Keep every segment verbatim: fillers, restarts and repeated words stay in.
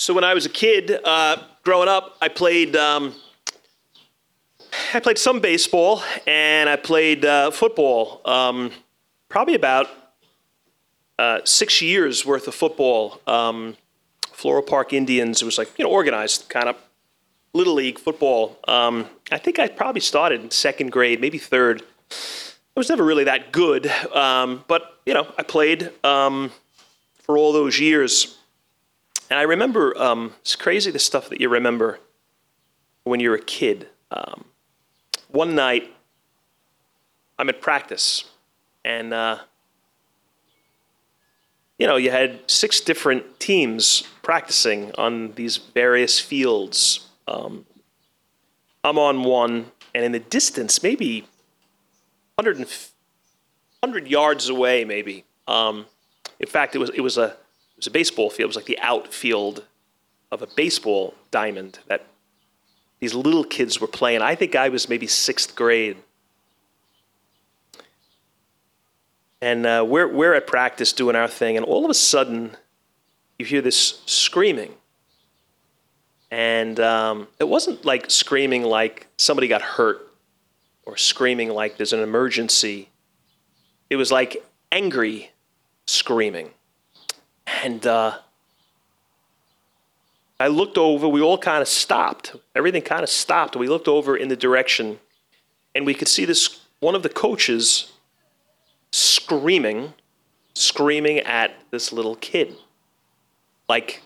So when I was a kid, uh, growing up, I played um, I played some baseball and I played uh, football. Um, probably about uh, six years worth of football. Um, Floral Park Indians. It was like you know organized kind of little league football. Um, I think I probably started in second grade, maybe third. I was never really that good, um, but you know I played um, for all those years. And I remember, um, it's crazy the stuff that you remember when you're a kid. Um, one night, I'm at practice, and, uh, you know, you had six different teams practicing on these various fields. Um, I'm on one, and in the distance, maybe one hundred, one hundred yards away, maybe. Um, in fact, it was it was a... It was a baseball field. It was like the outfield of a baseball diamond that these little kids were playing. I think I was maybe sixth grade. And uh, we're, we're at practice doing our thing, and all of a sudden, you hear this screaming. And um, it wasn't like screaming like somebody got hurt or screaming like there's an emergency. It was like angry screaming. And uh, I looked over, we all kind of stopped. Everything kind of stopped. We looked over in the direction, and we could see this one of the coaches screaming, screaming at this little kid. Like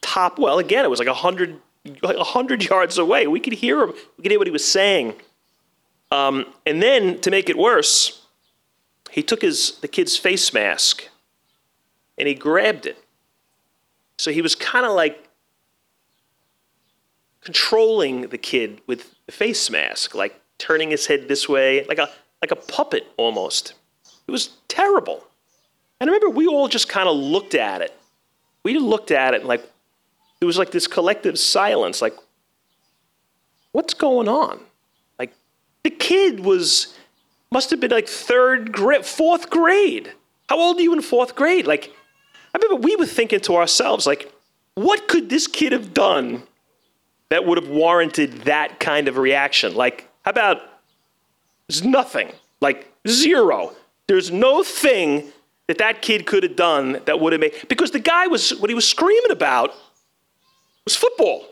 top, well, again, it was like one hundred, like one hundred yards away. We could hear him. We could hear what he was saying. Um, and then, to make it worse, he took his the kid's face mask, and he grabbed it. So he was kind of like controlling the kid with the face mask, like turning his head this way, like a like a puppet almost. It was terrible. And I remember we all just kind of looked at it. We looked at it and like, there was like this collective silence, like, what's going on? Like the kid was, must have been like third grade, fourth grade. How old are you in fourth grade? Like, I remember we were thinking to ourselves, like, what could this kid have done that would have warranted that kind of reaction? Like, how about, there's nothing, like zero. There's no thing that that kid could have done that would have made, because the guy was, what he was screaming about was football.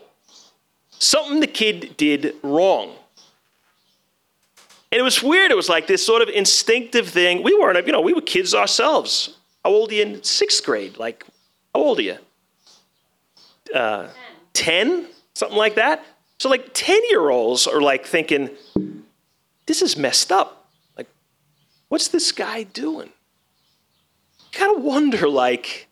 Something the kid did wrong. And it was weird. It was like this sort of instinctive thing. We weren't, you know, we were kids ourselves. How old are you in sixth grade? Like, how old are you? Uh, ten. ten? Something like that. So like ten-year-olds are like thinking, this is messed up. Like, what's this guy doing? You kind of wonder, like,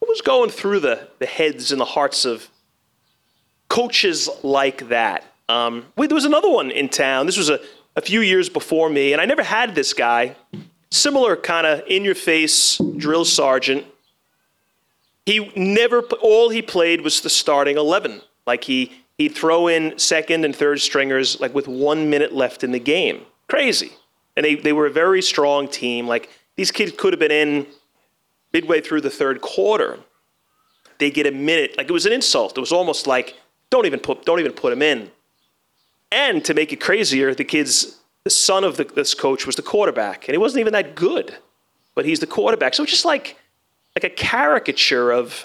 what was going through the, the heads and the hearts of coaches like that? Um, wait, there was another one in town. This was a, a few years before me, and I never had this guy. Similar kind of in-your-face drill sergeant. He never, all he played was the starting eleven. Like he, he'd throw in second and third stringers like with one minute left in the game. Crazy. And they, they were a very strong team. Like these kids could have been in midway through the third quarter. They get a minute. Like it was an insult. It was almost like, don't even put, don't even put him in. And to make it crazier, the kid's, the son of the, this coach was the quarterback, and he wasn't even that good, but he's the quarterback. So it's just like, like a caricature of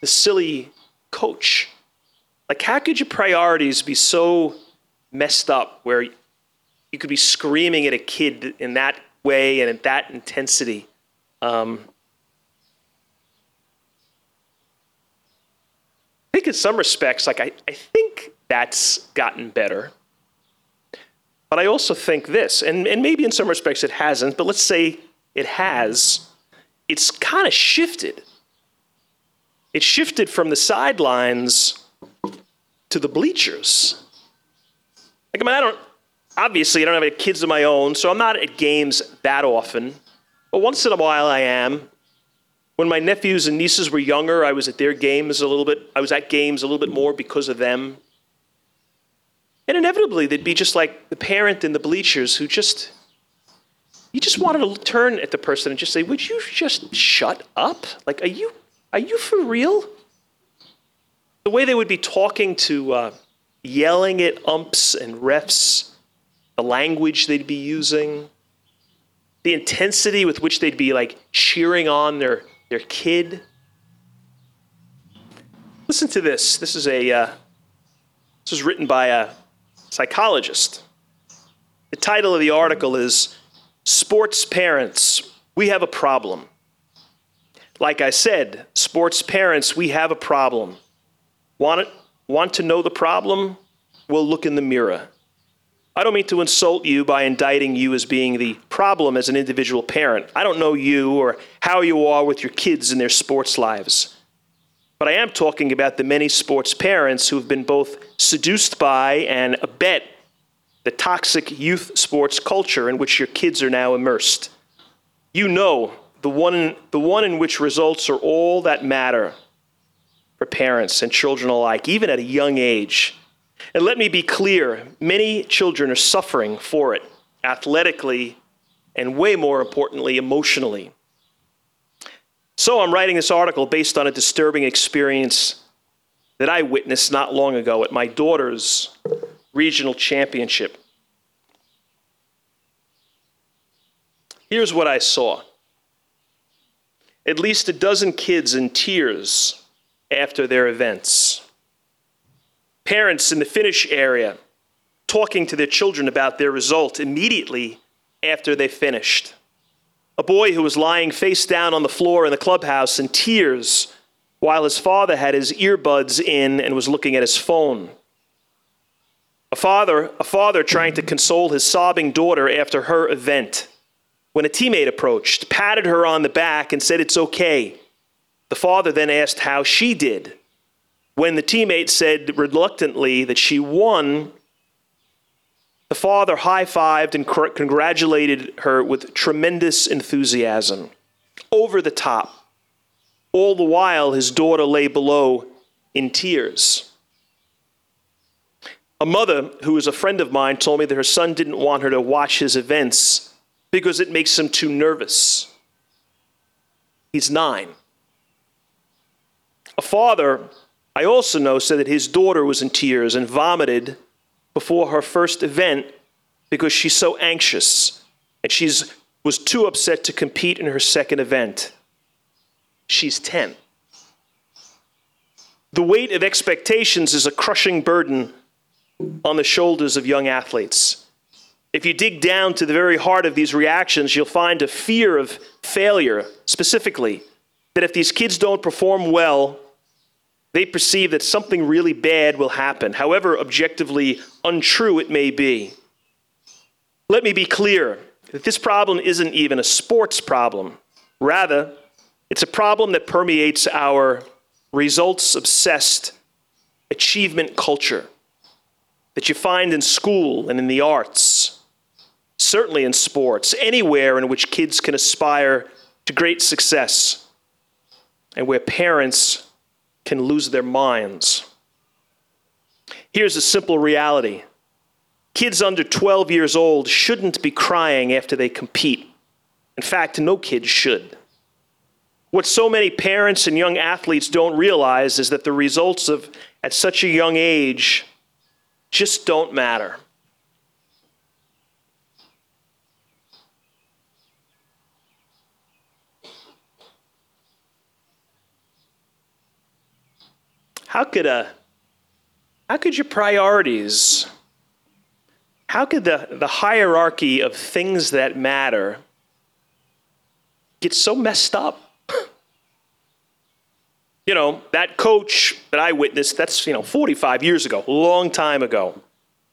the silly coach. Like, how could your priorities be so messed up where you could be screaming at a kid in that way and at that intensity? Um, I think in some respects, like I, I think that's gotten better. But I also think this, and, and maybe in some respects it hasn't, but let's say it has, it's kind of shifted. It shifted from the sidelines to the bleachers. Like, I mean, I don't, obviously I don't have any kids of my own, so I'm not at games that often. But once in a while I am. When my nephews and nieces were younger, I was at their games a little bit, I was at games a little bit more because of them. And inevitably, they'd be just like the parent in the bleachers who just You just wanted to turn at the person and just say, would you just shut up? Like, are you, are you for real? The way they would be talking to, uh, yelling at umps and refs, the language they'd be using, the intensity with which they'd be like cheering on their, their kid. Listen to this. This is a, uh, this was written by a psychologist. The title of the article is Sports Parents, We Have a Problem. Like I said, sports parents, we have a problem. Want it? Want to know the problem? We'll look in the mirror. I don't mean to insult you by indicting you as being the problem as an individual parent. I don't know you or how you are with your kids and their sports lives. But I am talking about the many sports parents who have been both seduced by and abet the toxic youth sports culture in which your kids are now immersed. You know, the one, the one in which results are all that matter for parents and children alike, even at a young age. And let me be clear, many children are suffering for it, athletically, and way more importantly, emotionally. So I'm writing this article based on a disturbing experience that I witnessed not long ago at my daughter's regional championship. Here's what I saw. At least a dozen kids in tears after their events. Parents in the finish area talking to their children about their result immediately after they finished. A boy who was lying face down on the floor in the clubhouse in tears while his father had his earbuds in and was looking at his phone. A father, a father trying to console his sobbing daughter after her event. When a teammate approached, patted her on the back and said, "It's okay." The father then asked how she did. When the teammate said reluctantly that she won, the father high-fived and cr- congratulated her with tremendous enthusiasm, over the top. All the while, his daughter lay below in tears. A mother, who is a friend of mine, told me that her son didn't want her to watch his events because it makes him too nervous. He's nine. A father, I also know, said that his daughter was in tears and vomited before her first event because she's so anxious and she was too upset to compete in her second event. She's ten. The weight of expectations is a crushing burden on the shoulders of young athletes. If you dig down to the very heart of these reactions, you'll find a fear of failure, specifically, that if these kids don't perform well, they perceive that something really bad will happen, however objectively untrue it may be. Let me be clear that this problem isn't even a sports problem. Rather, it's a problem that permeates our results-obsessed achievement culture that you find in school and in the arts, certainly in sports, anywhere in which kids can aspire to great success, and where parents can lose their minds. Here's a simple reality. Kids under twelve years old shouldn't be crying after they compete. In fact, no kid should. What so many parents and young athletes don't realize is that the results of at such a young age just don't matter. How could a, how could your priorities, how could the, the hierarchy of things that matter get so messed up? You know, that coach that I witnessed, that's, you know, forty-five years ago, a long time ago.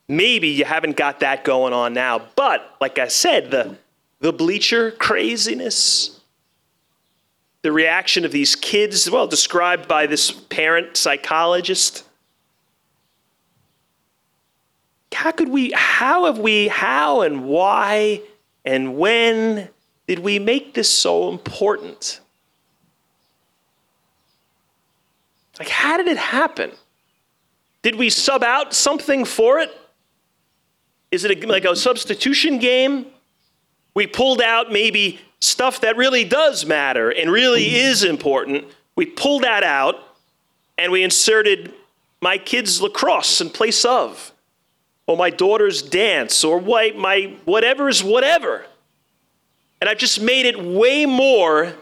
Maybe you haven't got that going on now. But, like I said, the, the bleacher craziness, the reaction of these kids, well, described by this parent psychologist. How could we, how have we, how and why and when did we make this so important? Like, how did it happen? Did we sub out something for it? Is it a, like a substitution game? We pulled out maybe stuff that really does matter and really is important. We pulled that out and we inserted my kids' lacrosse in place of, or my daughter's dance, or white, my whatever's whatever. And I've just made it way more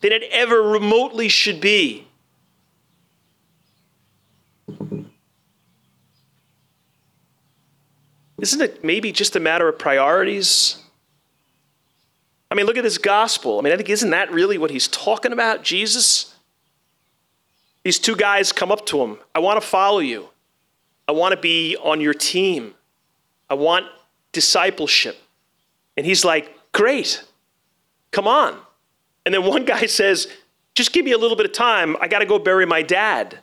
than it ever remotely should be. Isn't it maybe just a matter of priorities? I mean, look at this gospel. I mean, I think, isn't that really what he's talking about, Jesus? These two guys come up to him. I want to follow you. I want to be on your team. I want discipleship. And he's like, great, come on. And then one guy says, just give me a little bit of time. I got to go bury my dad.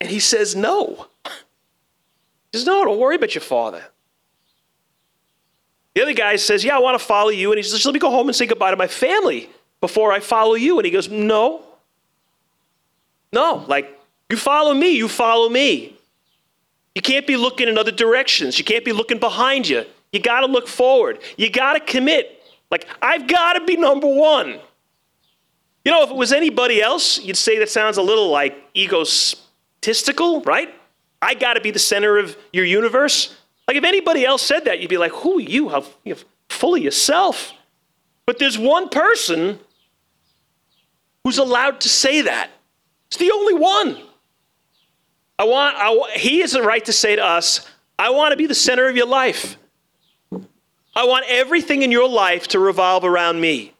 And he says, no. He says, no, don't worry about your father. The other guy says, yeah, I want to follow you. And he says, let me go home and say goodbye to my family before I follow you. And he goes, no. No, like, you follow me, you follow me. You can't be looking in other directions. You can't be looking behind you. You got to look forward. You got to commit. Like, I've got to be number one. You know, if it was anybody else, you'd say that sounds a little like egotistical, right? I got to be the center of your universe. Like, if anybody else said that, you'd be like, who are you? How you're full of yourself. But there's one person who's allowed to say that. It's the only one. I want. I, he has the right to say to us, I want to be the center of your life. I want everything in your life to revolve around me.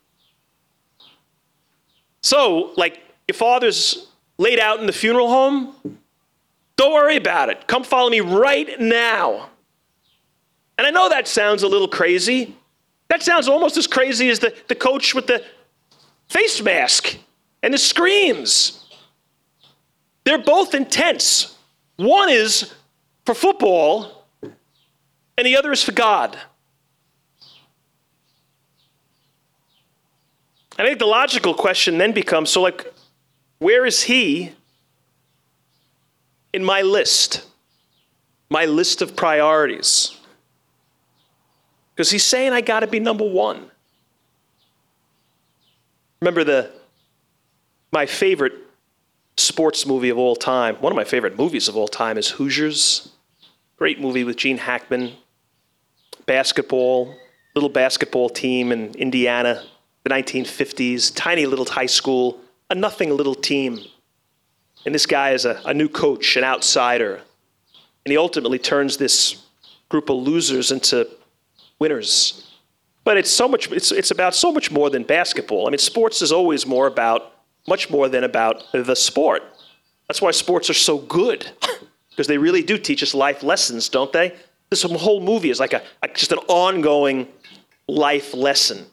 So, like, your father's laid out in the funeral home, don't worry about it. Come follow me right now. And I know that sounds a little crazy. That sounds almost as crazy as the, the coach with the face mask and the screams. They're both intense. One is for football, and the other is for God. I think the logical question then becomes, so like, where is he in my list? My list of priorities. Because he's saying I got to be number one. Remember the my favorite sports movie of all time. One of my favorite movies of all time is Hoosiers. Great movie with Gene Hackman. Basketball, little basketball team in Indiana. The nineteen fifties, tiny little high school, a nothing little team. And this guy is a, a new coach, an outsider. And he ultimately turns this group of losers into winners. But it's so much, it's, it's about so much more than basketball. I mean, sports is always more about, much more than about the sport. That's why sports are so good, because they really do teach us life lessons, don't they? This whole movie is like a, a just an ongoing life lesson.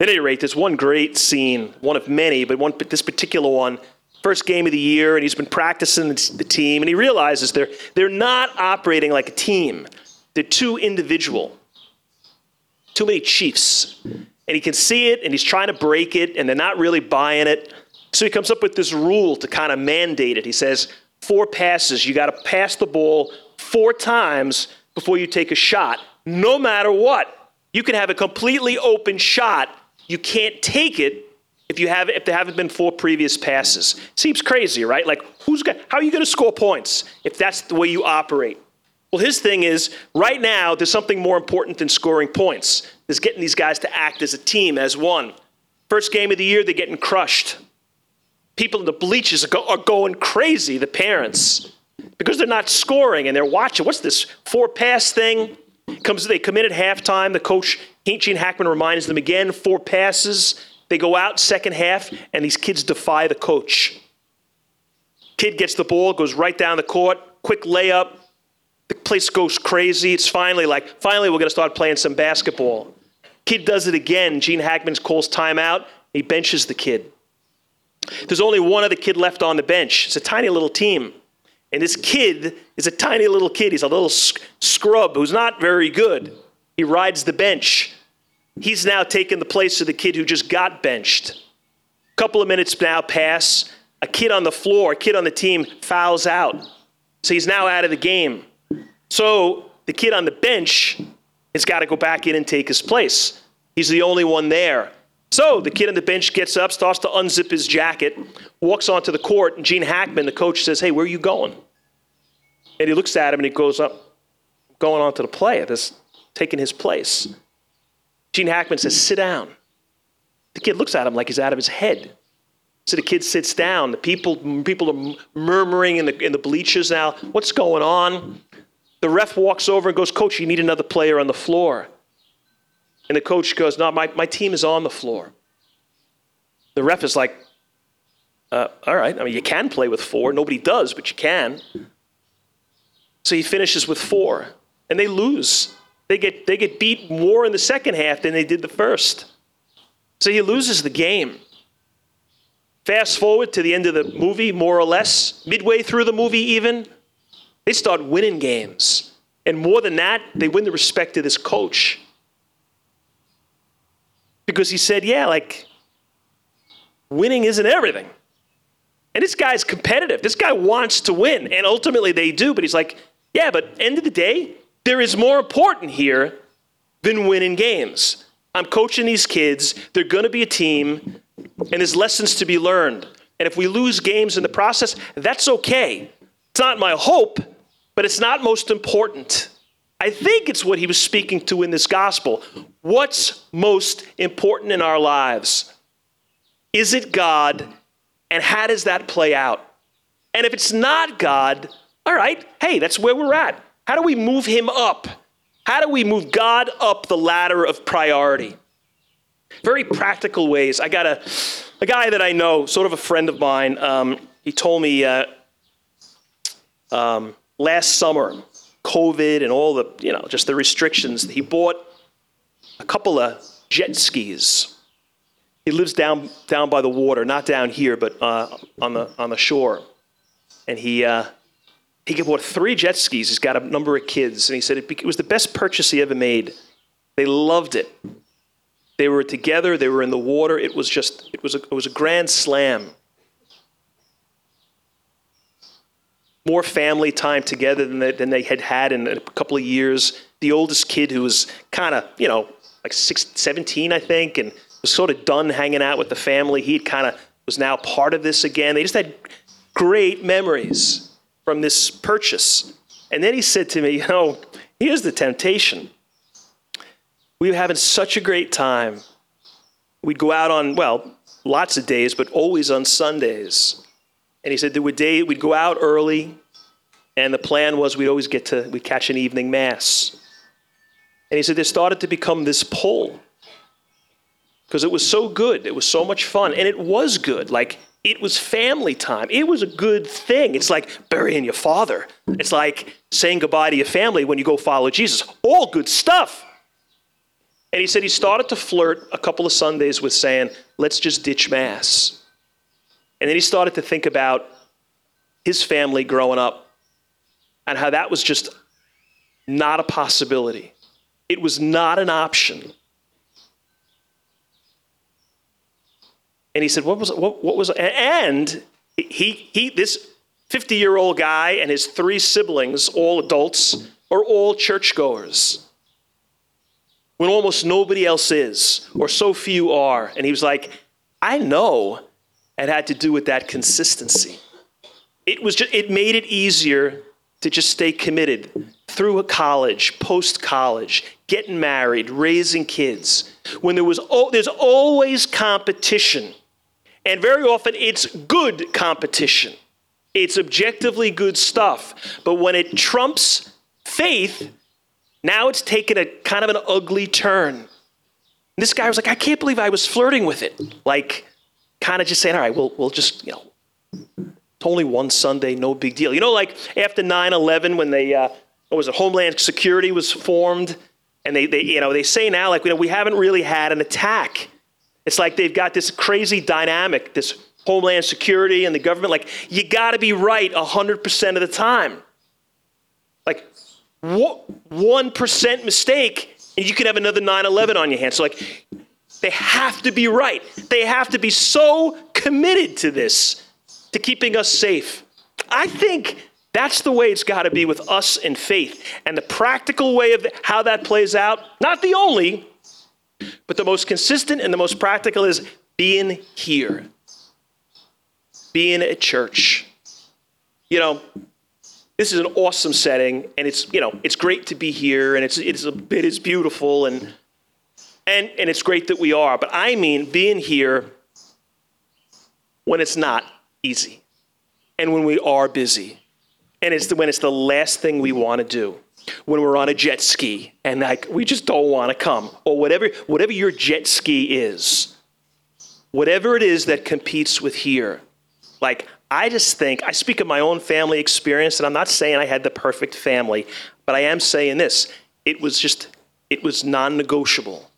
At any rate, there's one great scene, one of many, but one, this particular one, first game of the year, and he's been practicing the team, and he realizes they're, they're not operating like a team. They're too individual, too many chiefs. And he can see it, and he's trying to break it, and they're not really buying it. So he comes up with this rule to kind of mandate it. He says, four passes. You got to pass the ball four times before you take a shot, no matter what. You can have a completely open shot. You can't take it if you have if there haven't been four previous passes. Seems crazy, right? Like, who's got, how are you going to score points if that's the way you operate? Well, his thing is, right now, there's something more important than scoring points. There's getting these guys to act as a team, as one. First game of the year, they're getting crushed. People in the bleachers are, go, are going crazy, the parents, because they're not scoring and they're watching. What's this four-pass thing? Comes, they come in at halftime. The coach, Gene Hackman, reminds them again, four passes. They go out second half, and these kids defy the coach. Kid gets the ball, goes right down the court, quick layup. The place goes crazy. It's finally like, finally we're going to start playing some basketball. Kid does it again. Gene Hackman calls timeout. He benches the kid. There's only one other kid left on the bench. It's a tiny little team. And this kid is a tiny little kid. He's a little sc- scrub who's not very good. He rides the bench. He's now taken the place of the kid who just got benched. A couple of minutes now pass. A kid on the floor, a kid on the team fouls out. So he's now out of the game. So the kid on the bench has got to go back in and take his place. He's the only one there. So the kid on the bench gets up, starts to unzip his jacket, walks onto the court, and Gene Hackman, the coach, says, "Hey, where are you going?" And he looks at him and he goes up, going onto the player that's taking his place. Gene Hackman says, "Sit down." The kid looks at him like he's out of his head. So the kid sits down. The people, people are murmuring in the, in the bleachers now. What's going on? The ref walks over and goes, "Coach, you need another player on the floor." And the coach goes, "No, my, my team is on the floor." The ref is like, uh, all right, I mean, you can play with four. Nobody does, but you can. So he finishes with four, and they lose. They get, they get beat more in the second half than they did the first. So he loses the game. Fast forward to the end of the movie, more or less, midway through the movie even, they start winning games. And more than that, they win the respect of this coach. Because he said, yeah, like, winning isn't everything. And this guy's competitive. This guy wants to win. And ultimately they do. But he's like, yeah, but end of the day, there is more important here than winning games. I'm coaching these kids. They're going to be a team. And there's lessons to be learned. And if we lose games in the process, that's okay. It's not my hope, but it's not most important. I think it's what he was speaking to in this gospel. What's most important in our lives? Is it God? And how does that play out? And if it's not God, all right, hey, that's where we're at. How do we move him up? How do we move God up the ladder of priority? Very practical ways. I got a, a guy that I know, sort of a friend of mine, um, he told me uh, um, last summer, COVID and all the, you know, just the restrictions, he bought a couple of jet skis. He lives down down by the water, not down here, but uh, on the on the shore. And he uh, he bought three jet skis. He's got a number of kids, and he said it, it was the best purchase he ever made. They loved it. They were together. They were in the water. It was just it was a, it was a grand slam. More family time together than they, than they had had in a couple of years. The oldest kid, who was kind of, you know, like six, seventeen, I think, and was sort of done hanging out with the family. He kind of was now part of this again. They just had great memories from this purchase. And then he said to me, you know, here's the temptation. We were having such a great time. We'd go out on, well, lots of days, but always on Sundays. And he said there were days we'd go out early, and the plan was we'd always get to, we'd catch an evening mass. And he said there started to become this pull. Because it was so good. It was so much fun. And it was good. Like, it was family time. It was a good thing. It's like burying your father. It's like saying goodbye to your family when you go follow Jesus. All good stuff. And he said he started to flirt a couple of Sundays with saying, let's just ditch mass. And then he started to think about his family growing up and how that was just not a possibility. It was not an option. And he said, what was, what, what was, and he, he, this fifty-year-old guy and his three siblings, all adults, are all churchgoers. When almost nobody else is, or so few are. And he was like, I know it had to do with that consistency. It was just, it made it easier to just stay committed through a college, post-college, getting married, raising kids. When there was, oh, there's always competition. And very often it's good competition. It's objectively good stuff. But when it trumps faith, now it's taken a kind of an ugly turn. And this guy was like, I can't believe I was flirting with it. Like, kind of just saying, all right, we'll, we'll just, you know, it's only one Sunday, no big deal. You know, like after nine eleven when they, uh, what was it, Homeland Security was formed. And they, they, you know, they say now, like, you know, we haven't really had an attack. It's like they've got this crazy dynamic, this Homeland Security and the government. Like, you got to be right one hundred percent of the time. Like, one percent mistake, and you could have another nine eleven on your hands. So, like, they have to be right. They have to be so committed to this, to keeping us safe. I think That's the way it's got to be with us and faith. And the practical way of how that plays out, not the only, but the most consistent and the most practical is being here. Being at church. You know, this is an awesome setting, and it's, you know, it's great to be here, and it's it's a bit as beautiful, and and and it's great that we are. But I mean being here when it's not easy and when we are busy. And it's the, when it's the last thing we want to do, when we're on a jet ski and like we just don't want to come, or whatever, whatever your jet ski is, whatever it is that competes with here. Like, I just think, I speak of my own family experience, and I'm not saying I had the perfect family, but I am saying this, it was just, it was non-negotiable.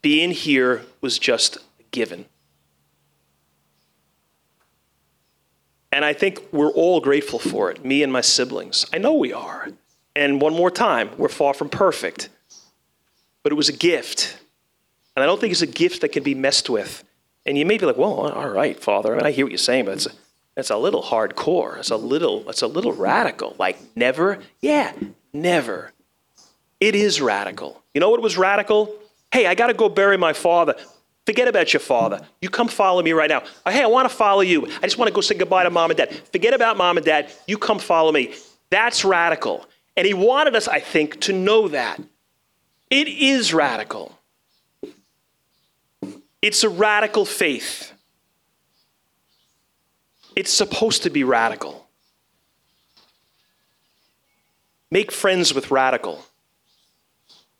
Being here was just a given. And I think we're all grateful for it, me and my siblings. I know we are. And one more time, we're far from perfect. But it was a gift. And I don't think it's a gift that can be messed with. And you may be like, well, all right, Father. I mean, I hear what you're saying, but it's a, it's a little hardcore. It's a little, it's a little radical. Like, never? Yeah, never. It is radical. You know what was radical? Hey, I got to go bury my father. Forget about your father. You come follow me right now. Hey, I want to follow you. I just want to go say goodbye to mom and dad. Forget about mom and dad. You come follow me. That's radical. And he wanted us, I think, to know that. It is radical. It's a radical faith. It's supposed to be radical. Make friends with radical.